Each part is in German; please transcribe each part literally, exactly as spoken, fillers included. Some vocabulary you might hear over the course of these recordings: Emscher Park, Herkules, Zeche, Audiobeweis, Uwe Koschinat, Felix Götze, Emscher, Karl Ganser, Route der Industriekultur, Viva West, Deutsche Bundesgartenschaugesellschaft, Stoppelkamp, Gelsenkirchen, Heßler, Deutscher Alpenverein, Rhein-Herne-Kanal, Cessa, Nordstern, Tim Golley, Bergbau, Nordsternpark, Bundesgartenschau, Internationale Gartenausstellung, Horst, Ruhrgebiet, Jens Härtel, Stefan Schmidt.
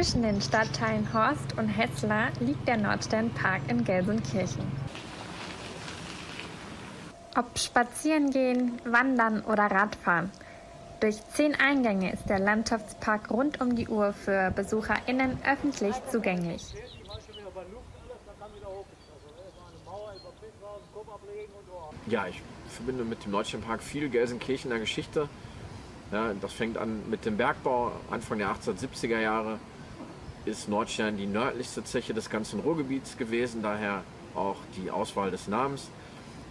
Zwischen den Stadtteilen Horst und Heßler liegt der Nordsternpark in Gelsenkirchen. Ob Spazierengehen, Wandern oder Radfahren. Durch zehn Eingänge ist der Landschaftspark rund um die Uhr für BesucherInnen öffentlich zugänglich. Ja, ich verbinde mit dem Nordsternpark viel Gelsenkirchener Geschichte. Ja, das fängt an mit dem Bergbau. Anfang der achtzehnhundertsiebziger Jahre ist Nordstern die nördlichste Zeche des ganzen Ruhrgebiets gewesen, daher auch die Auswahl des Namens.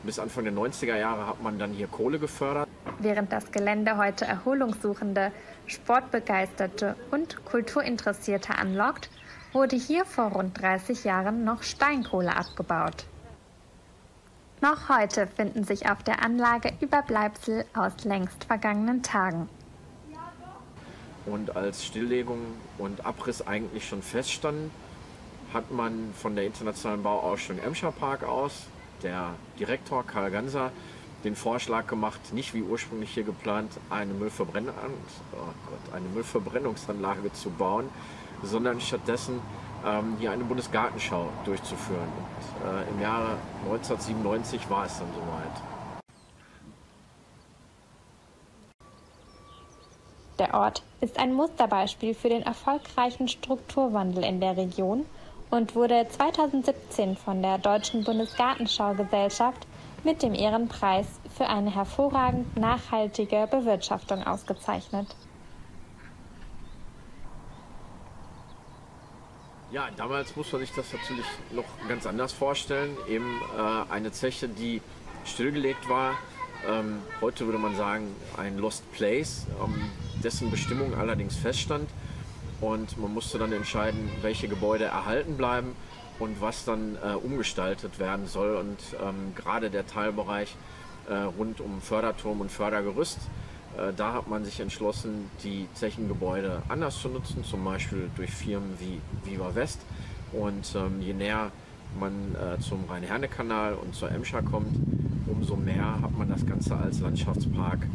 Bis Anfang der neunziger Jahre hat man dann hier Kohle gefördert. Während das Gelände heute Erholungssuchende, Sportbegeisterte und Kulturinteressierte anlockt, wurde hier vor rund dreißig Jahren noch Steinkohle abgebaut. Noch heute finden sich auf der Anlage Überbleibsel aus längst vergangenen Tagen. Und als Stilllegung und Abriss eigentlich schon feststanden, hat man von der internationalen Bauausstellung Emscher Park aus, der Direktor Karl Ganser, den Vorschlag gemacht, nicht wie ursprünglich hier geplant, eine Müllverbrennungs- oh Gott, eine Müllverbrennungsanlage zu bauen, sondern stattdessen ähm, hier eine Bundesgartenschau durchzuführen. Und, äh, im Jahre neunzehnhundertsiebenundneunzig war es dann soweit. Der Ort ist ein Musterbeispiel für den erfolgreichen Strukturwandel in der Region und wurde zweitausendsiebzehn von der Deutschen Bundesgartenschaugesellschaft mit dem Ehrenpreis für eine hervorragend nachhaltige Bewirtschaftung ausgezeichnet. Ja, damals muss man sich das natürlich noch ganz anders vorstellen. Eben äh, eine Zeche, die stillgelegt war. Ähm, heute würde man sagen, ein Lost Place, ähm, dessen Bestimmung allerdings feststand. Und man musste dann entscheiden, welche Gebäude erhalten bleiben und was dann äh, umgestaltet werden soll. Und ähm, gerade der Teilbereich äh, rund um Förderturm und Fördergerüst, äh, da hat man sich entschlossen, die Zechengebäude anders zu nutzen, zum Beispiel durch Firmen wie Viva West. Und ähm, je näher man äh, zum Rhein-Herne-Kanal und zur Emscher kommt, umso mehr hat man das Ganze als Landschaftspark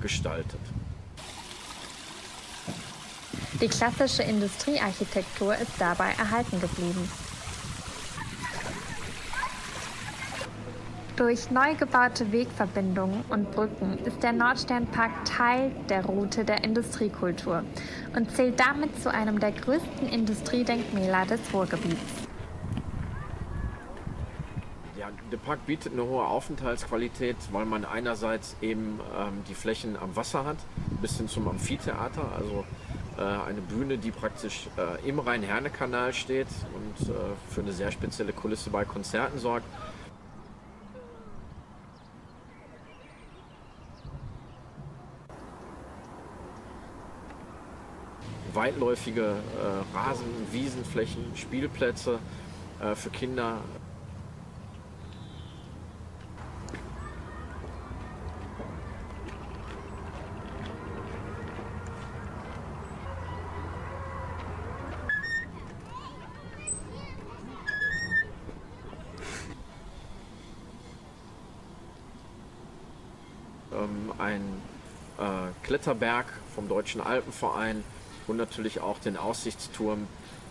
gestaltet. Die klassische Industriearchitektur ist dabei erhalten geblieben. Durch neu gebaute Wegverbindungen und Brücken ist der Nordsternpark Teil der Route der Industriekultur und zählt damit zu einem der größten Industriedenkmäler des Ruhrgebiets. Ja, der Park bietet eine hohe Aufenthaltsqualität, weil man einerseits eben ähm, die Flächen am Wasser hat, bis hin zum Amphitheater, also äh, eine Bühne, die praktisch äh, im Rhein-Herne-Kanal steht und äh, für eine sehr spezielle Kulisse bei Konzerten sorgt. Weitläufige äh, Rasen, Wiesenflächen, Spielplätze äh, für Kinder. Ähm, ein äh, Kletterberg vom Deutschen Alpenverein. Und natürlich auch den Aussichtsturm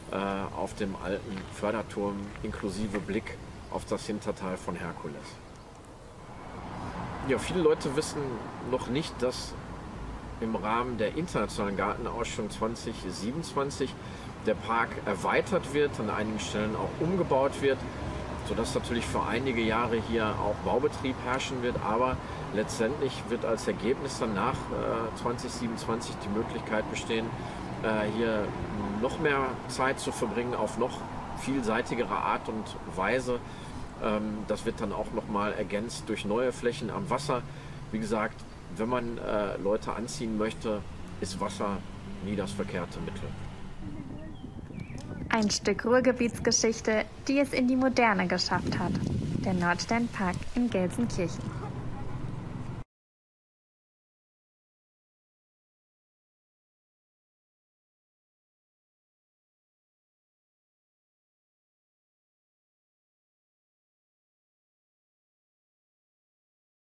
äh, auf dem alten Förderturm inklusive Blick auf das Hinterteil von Herkules. Ja, viele Leute wissen noch nicht, dass im Rahmen der Internationalen Gartenausstellung zweitausendsiebenundzwanzig der Park erweitert wird, an einigen Stellen auch umgebaut wird, sodass natürlich für einige Jahre hier auch Baubetrieb herrschen wird, aber letztendlich wird als Ergebnis dann nach äh, zweitausendsiebenundzwanzig die Möglichkeit bestehen, hier noch mehr Zeit zu verbringen auf noch vielseitigere Art und Weise. Das wird dann auch nochmal ergänzt durch neue Flächen am Wasser. Wie gesagt, wenn man Leute anziehen möchte, ist Wasser nie das verkehrte Mittel. Ein Stück Ruhrgebietsgeschichte, die es in die Moderne geschafft hat. Der Nordsternpark in Gelsenkirchen.